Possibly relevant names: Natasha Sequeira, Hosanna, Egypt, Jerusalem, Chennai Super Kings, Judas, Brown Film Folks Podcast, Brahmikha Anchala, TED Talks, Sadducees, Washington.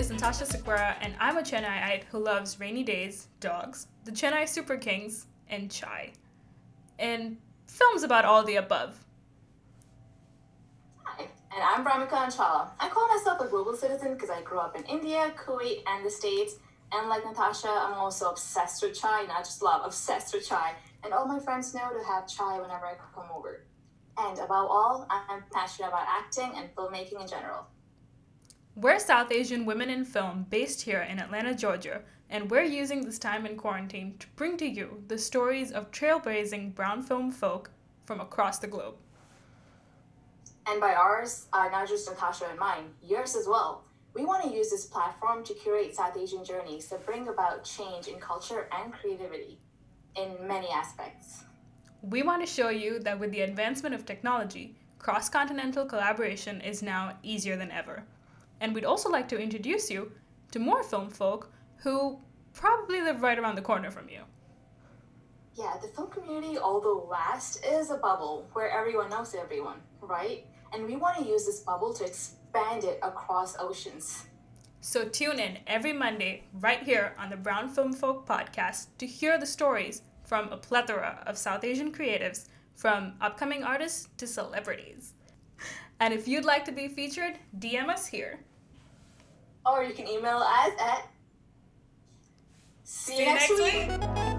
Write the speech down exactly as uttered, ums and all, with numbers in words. is Natasha Sequeira, and I'm a Chennaiite who loves rainy days, dogs, the Chennai Super Kings, and chai, and films about all the above. Hi, and I'm Brahmikha Anchala. I call myself a global citizen because I grew up in India, Kuwait, and the States. And like Natasha, I'm also obsessed with chai, and I just love obsessed with chai. And all my friends know to have chai whenever I come over. And above all, I'm passionate about acting and filmmaking in general. We're South Asian women in film based here in Atlanta, Georgia, and we're using this time in quarantine to bring to you the stories of trailblazing brown film folk from across the globe. And by ours, uh, not just Natasha and mine, yours as well. We want to use this platform to curate South Asian journeys that bring about change in culture and creativity in many aspects. We want to show you that with the advancement of technology, cross-continental collaboration is now easier than ever. And we'd also like to introduce you to more film folk who probably live right around the corner from you. Yeah, the film community, although vast, is a bubble where everyone knows everyone, right? And we want to use this bubble to expand it across oceans. So tune in every Monday right here on the Brown Film Folk Podcast to hear the stories from a plethora of South Asian creatives, from upcoming artists to celebrities. And if you'd like to be featured, D M us here. Or you can email us at... See you, See you next, next week! week.